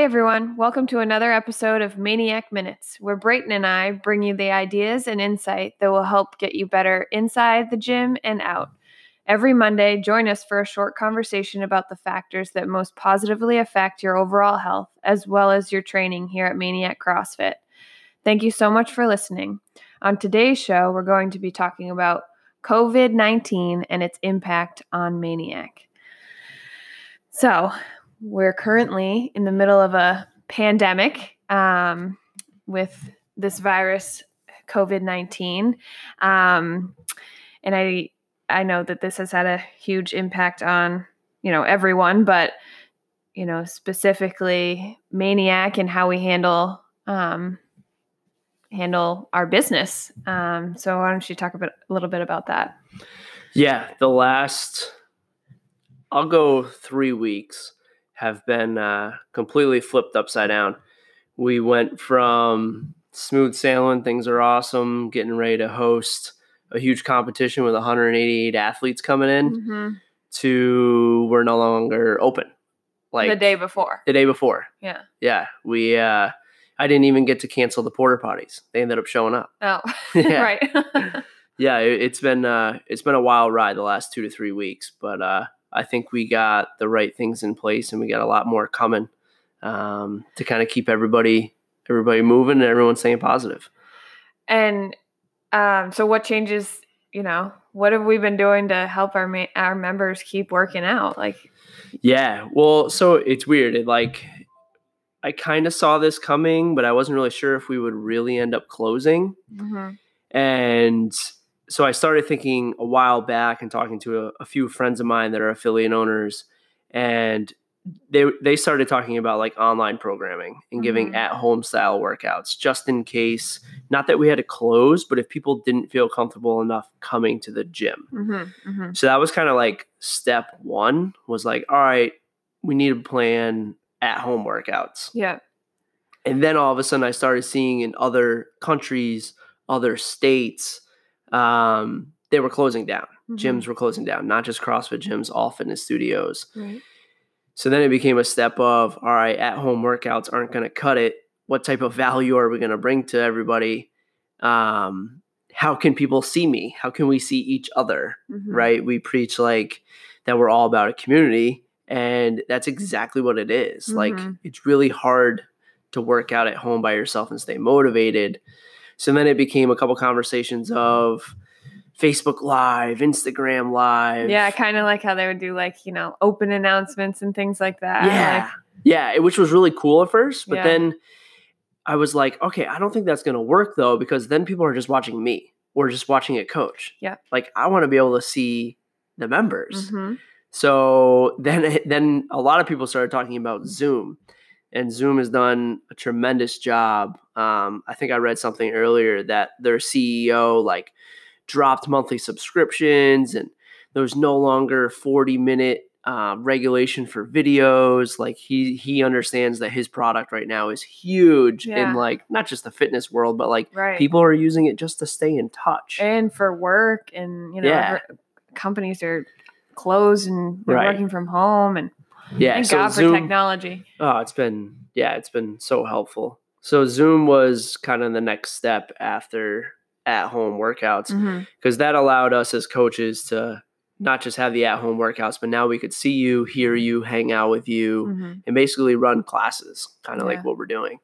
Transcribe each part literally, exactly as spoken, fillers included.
Hey everyone, welcome to another episode of Maniac Minutes, where Brayton and I bring you the ideas and insight that will help get you better inside the gym and out. Every Monday, join us for a short conversation about the factors that most positively affect your overall health, as well as your training here at Maniac CrossFit. Thank you so much for listening. On today's show, we're going to be talking about covid nineteen and its impact on Maniac. So, we're currently in the middle of a pandemic um, with this virus, covid nineteen, um, and I I know that this has had a huge impact on you know everyone, but you know specifically Maniac and how we handle um, handle our business. Um, so why don't you talk a bit, a little bit about that? Yeah, the last I'll go three weeks. have been uh, completely flipped upside down. We went from smooth sailing, things are awesome, getting ready to host a huge competition with one hundred eighty-eight athletes coming in, mm-hmm. to we're no longer open. Like the day before. The day before. Yeah. Yeah. We. Uh, I didn't even get to cancel the porta potties. They ended up showing up. Oh, yeah. Right. yeah. It, it's been uh, it's been a wild ride the last two to three weeks, but. Uh, I think we got the right things in place, and we got a lot more coming um, to kind of keep everybody everybody moving and everyone staying positive. And um, so, what changes? You know, what have we been doing to help our ma- our members keep working out? Like, yeah, well, so it's weird. It, like, I kind of saw this coming, but I wasn't really sure if we would really end up closing, mm-hmm. and. So I started thinking a while back and talking to a, a few friends of mine that are affiliate owners, and they they started talking about like online programming and giving mm-hmm. at-home style workouts just in case, not that we had to close, but if people didn't feel comfortable enough coming to the gym. Mm-hmm. Mm-hmm. So that was kind of like step one was like, all right, we need to plan at-home workouts. Yeah. And then all of a sudden I started seeing in other countries, other states, Um, they were closing down. Mm-hmm. Gyms were closing down, not just CrossFit gyms, all fitness studios. Right. So then it became a step of, all right, at-home workouts aren't going to cut it. What type of value are we going to bring to everybody? Um, how can people see me? How can we see each other? Mm-hmm. Right? We preach like that we're all about a community, and that's exactly what it is. Mm-hmm. Like it's really hard to work out at home by yourself and stay motivated. So then it became a couple conversations of Facebook Live, Instagram Live. Yeah, kind of like how they would do like, you know, open announcements and things like that. Yeah, like, yeah, which was really cool at first. But yeah. Then I was like, okay, I don't think that's going to work though, because then people are just watching me or just watching a coach. Yeah. Like I want to be able to see the members. Mm-hmm. So then, then a lot of people started talking about Zoom. And Zoom has done a tremendous job. Um, I think I read something earlier that their C E O like dropped monthly subscriptions, and there was no longer forty minute uh, regulation for videos. Like he he understands that his product right now is huge, yeah. in like not just the fitness world, but like right. people are using it just to stay in touch and for work. And you know, yeah. companies are closed and they're right. working from home and. Yeah, Thank so God for Zoom, technology. Oh, it's been yeah, it's been so helpful. So Zoom was kind of the next step after at-home workouts, because mm-hmm. that allowed us as coaches to not just have the at-home workouts, but now we could see you, hear you, hang out with you, mm-hmm. and basically run classes, kind of yeah. like what we're doing.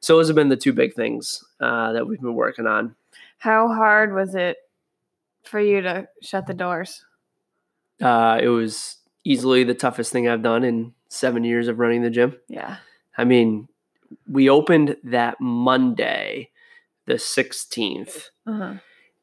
So those have been the two big things uh, that we've been working on. How hard was it for you to shut the doors? Uh, it was. Easily the toughest thing I've done in seven years of running the gym. Yeah. I mean, we opened that Monday, the sixteenth. Uh-huh.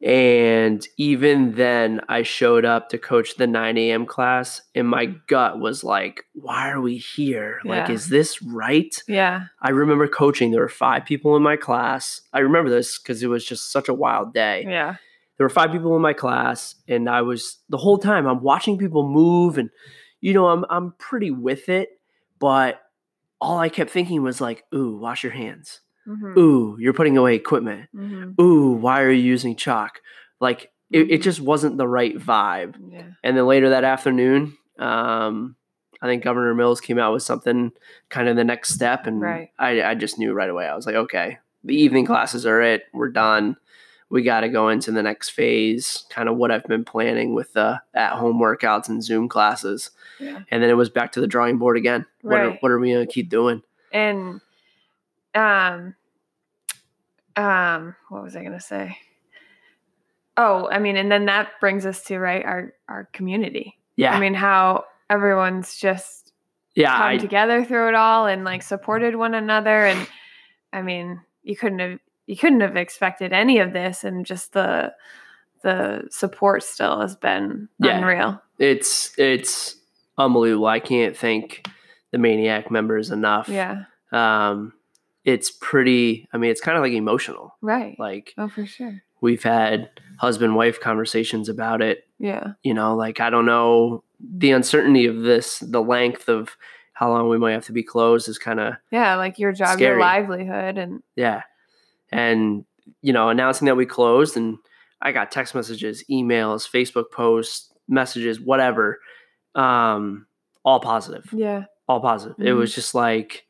And even then I showed up to coach the nine a.m. class, and my gut was like, why are we here? Yeah. Like, is this right? Yeah. I remember coaching. There were five people in my class. I remember this because it was just such a wild day. Yeah. There were five people in my class, and I was the whole time I'm watching people move, and you know, I'm I'm pretty with it, but all I kept thinking was like, ooh, wash your hands. Mm-hmm. Ooh, you're putting away equipment. Mm-hmm. Ooh, why are you using chalk? Like it, it just wasn't the right vibe. Yeah. And then later that afternoon, um, I think Governor Mills came out with something kind of the next step. And right. I, I just knew right away. I was like, okay, the evening classes are it. We're done. We got to go into the next phase, kind of what I've been planning with the at-home workouts and Zoom classes. Yeah. And then it was back to the drawing board again. What, right. are, what are we going to keep doing? And um, um, what was I going to say? Oh, I mean, and then that brings us to, right, our, our community. Yeah. I mean, how everyone's just yeah, come I, together through it all and, like, supported one another. And, I mean, you couldn't have – you couldn't have expected any of this, and just the the support still has been yeah. unreal. It's it's unbelievable. I can't thank the Maniac members enough. Yeah. Um, it's pretty, I mean, it's kind of like emotional. Right. Like, oh, for sure. We've had husband-wife conversations about it. Yeah. You know, like, I don't know, the uncertainty of this, the length of how long we might have to be closed is kind of yeah, like your job, scary. Your livelihood. And yeah. And, you know, announcing that we closed, and I got text messages, emails, Facebook posts, messages, whatever, um, all positive. Yeah. All positive. Mm-hmm. It was just like,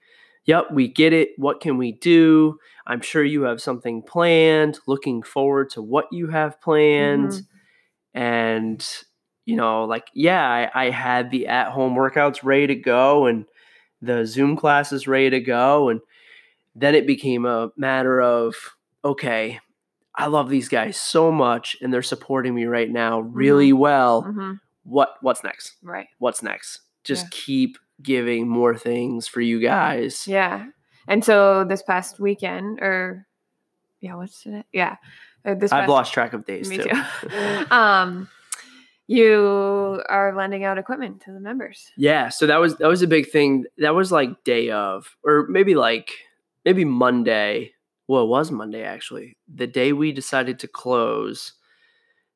yep, we get it. What can we do? I'm sure you have something planned. Looking forward to what you have planned. Mm-hmm. And, you know, like, yeah, I, I had the at-home workouts ready to go and the Zoom classes ready to go. And then it became a matter of, okay, I love these guys so much and they're supporting me right now really mm-hmm. well. Mm-hmm. What what's next? Right. What's next? Just yeah. keep giving more things for you guys. Yeah. And so this past weekend or yeah, what's today? Yeah. Uh, this I've past, lost track of days me too. too. um You are lending out equipment to the members. Yeah, so that was that was a big thing. That was like day of, or maybe like Maybe Monday. Well, it was Monday, actually. The day we decided to close,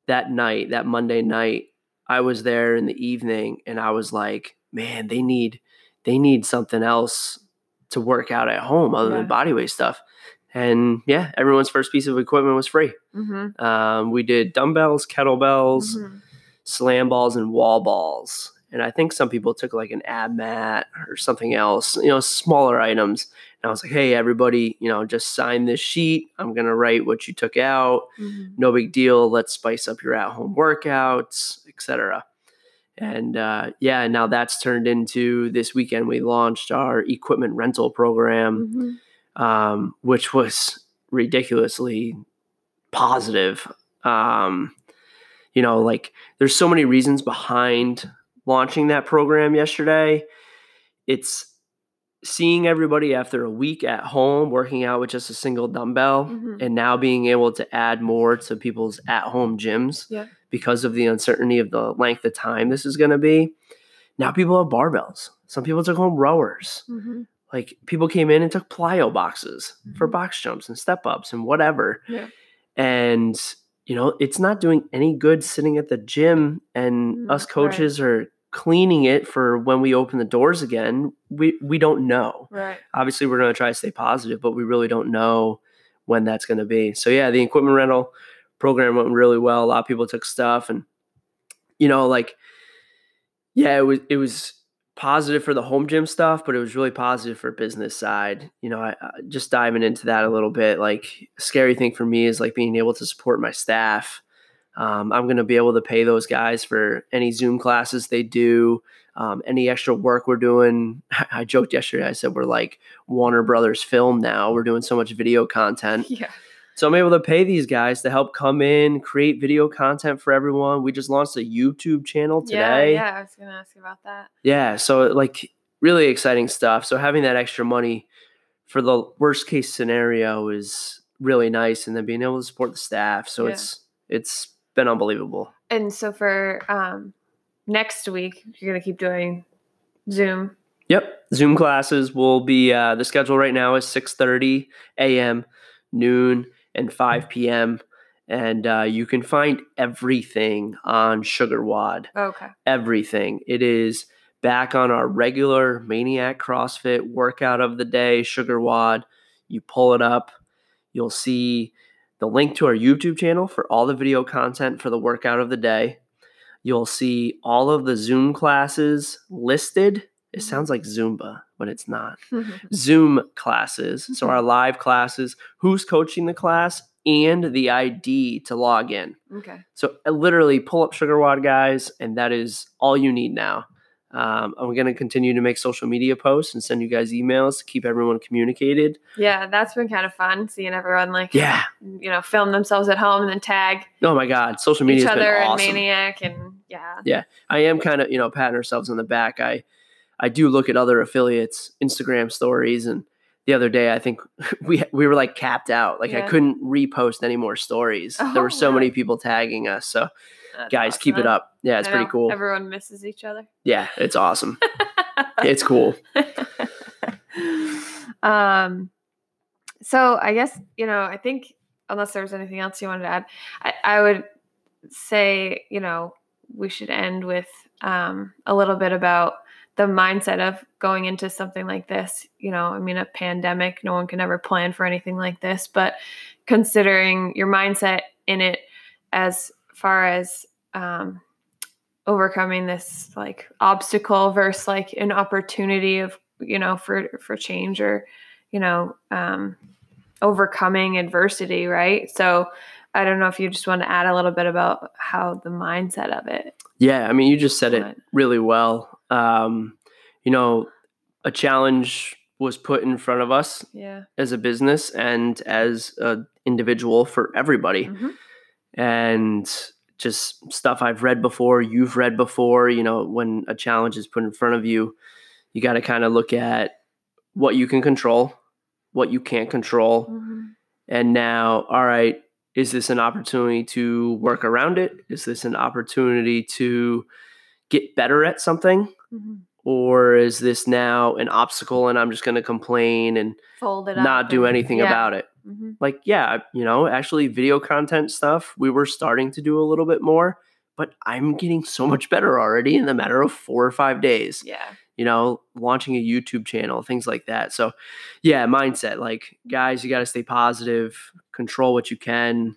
that night, that Monday night, I was there in the evening, and I was like, man, they need they need something else to work out at home other yeah. than body weight stuff. And, yeah, everyone's first piece of equipment was free. Mm-hmm. Um, we did dumbbells, kettlebells, mm-hmm. slam balls, and wall balls. And I think some people took like an ab mat or something else, you know, smaller items. And I was like, hey, everybody, you know, just sign this sheet. I'm going to write what you took out. Mm-hmm. No big deal. Let's spice up your at-home workouts, et cetera. And uh, yeah, now that's turned into this weekend. We launched our equipment rental program, mm-hmm. um, which was ridiculously positive. Um, you know, like there's so many reasons behind launching that program yesterday. It's seeing everybody after a week at home working out with just a single dumbbell mm-hmm. and now being able to add more to people's at-home gyms yeah. because of the uncertainty of the length of time this is going to be. Now people have barbells. Some people took home rowers. Mm-hmm. Like people came in and took plyo boxes mm-hmm. for box jumps and step-ups and whatever. Yeah. And, you know, it's not doing any good sitting at the gym and mm-hmm. us coaches right. are cleaning it for when we open the doors again. We we don't know. Right. Obviously, we're going to try to stay positive, but we really don't know when that's going to be. So, yeah, the equipment rental program went really well. A lot of people took stuff and, you know, like, yeah, it was it was positive for the home gym stuff, but it was really positive for business side. You know, I, I just diving into that a little bit, like a scary thing for me is like being able to support my staff. Um, I'm going to be able to pay those guys for any Zoom classes they do, um, any extra work we're doing. I joked yesterday. I said, we're like Warner Brothers film now. We're doing so much video content. Yeah. So I'm able to pay these guys to help come in, create video content for everyone. We just launched a YouTube channel today. Yeah, yeah, I was going to ask you about that. Yeah, so like really exciting stuff. So having that extra money for the worst case scenario is really nice. And then being able to support the staff. So yeah. it's it's. been unbelievable. And so for um next week you're gonna keep doing Zoom. Yep. Zoom classes will be uh the schedule right now is six thirty a.m. noon and five p.m. and uh you can find everything on SugarWod. Okay. Everything. It is back on our regular Maniac CrossFit workout of the day, SugarWod. You pull it up, you'll see the link to our YouTube channel for all the video content for the workout of the day. you'll see all of the Zoom classes listed. It sounds like Zumba, but it's not. Mm-hmm. Zoom classes. So our live classes, who's coaching the class, and the I D to log in. Okay. So I literally pull up SugarWod, guys, and that is all you need now. Um, I'm going to continue to make social media posts and send you guys emails to keep everyone communicated. Yeah, that's been kind of fun, seeing everyone like, yeah, you know, film themselves at home and then tag. Oh, my God. Social media has been awesome. Each other and Maniac and yeah. Yeah. I am kind of, you know, patting ourselves on the back. I, I do look at other affiliates' Instagram stories, and the other day, I think we we were like capped out. Like yeah. I couldn't repost any more stories. Oh, there were so wow. many people tagging us. So that's guys, awesome. Keep it up. Yeah, it's I pretty know. Cool. Everyone misses each other. Yeah, it's awesome. It's cool. Um, so I guess, you know, I think unless there was anything else you wanted to add, I, I would say, you know, we should end with um, a little bit about the mindset of going into something like this. You know, I mean, a pandemic, no one can ever plan for anything like this, but considering your mindset in it as far as um, overcoming this like obstacle versus like an opportunity of, you know, for, for change or, you know, um, overcoming adversity. Right. So I don't know if you just want to add a little bit about how the mindset of it. Yeah. I mean, you just said it really well. Um, you know, a challenge was put in front of us yeah. as a business and as an individual for everybody. Mm-hmm. And just stuff I've read before, you've read before, you know, when a challenge is put in front of you, you got to kind of look at what you can control, what you can't control. Mm-hmm. And now, all right, is this an opportunity to work around it? Is this an opportunity to get better at something? Mm-hmm. Or is this now an obstacle and I'm just going to complain and fold it not up do anything yeah. about it? Mm-hmm. Like, yeah, you know, actually video content stuff, we were starting to do a little bit more, but I'm getting so much better already in the matter of four or five days. Yeah. You know, launching a YouTube channel, things like that. So yeah, mindset, like guys, you got to stay positive, control what you can.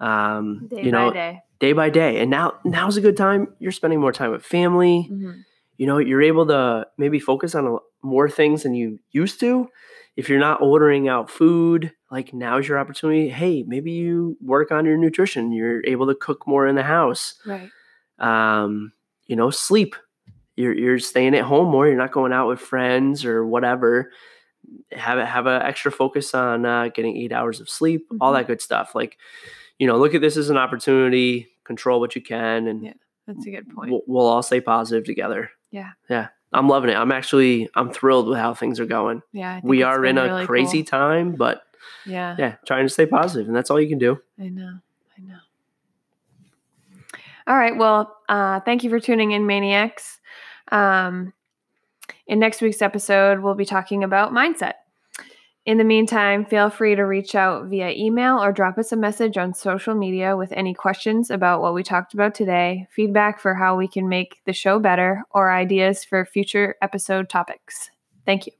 Um, day you know, by day. Day by day. And now now's a good time. You're spending more time with family. Mm-hmm. You know, you're able to maybe focus on a, more things than you used to. If you're not ordering out food, like now's your opportunity. Hey, maybe you work on your nutrition. You're able to cook more in the house. Right. Um, you know, sleep. You're you're staying at home more. You're not going out with friends or whatever. Have a, have an extra focus on uh, getting eight hours of sleep. Mm-hmm. All that good stuff. Like, you know, look at this as an opportunity. Control what you can, and yeah, that's a good point. We'll, we'll all stay positive together. Yeah, yeah. I'm loving it. I'm actually, I'm thrilled with how things are going. Yeah, I think we are in a really crazy cool. time, but yeah, yeah, trying to stay positive, and that's all you can do. I know, I know. All right, well, uh, thank you for tuning in, Maniacs. Um, in next week's episode, we'll be talking about mindset. In the meantime, feel free to reach out via email or drop us a message on social media with any questions about what we talked about today, feedback for how we can make the show better, or ideas for future episode topics. Thank you.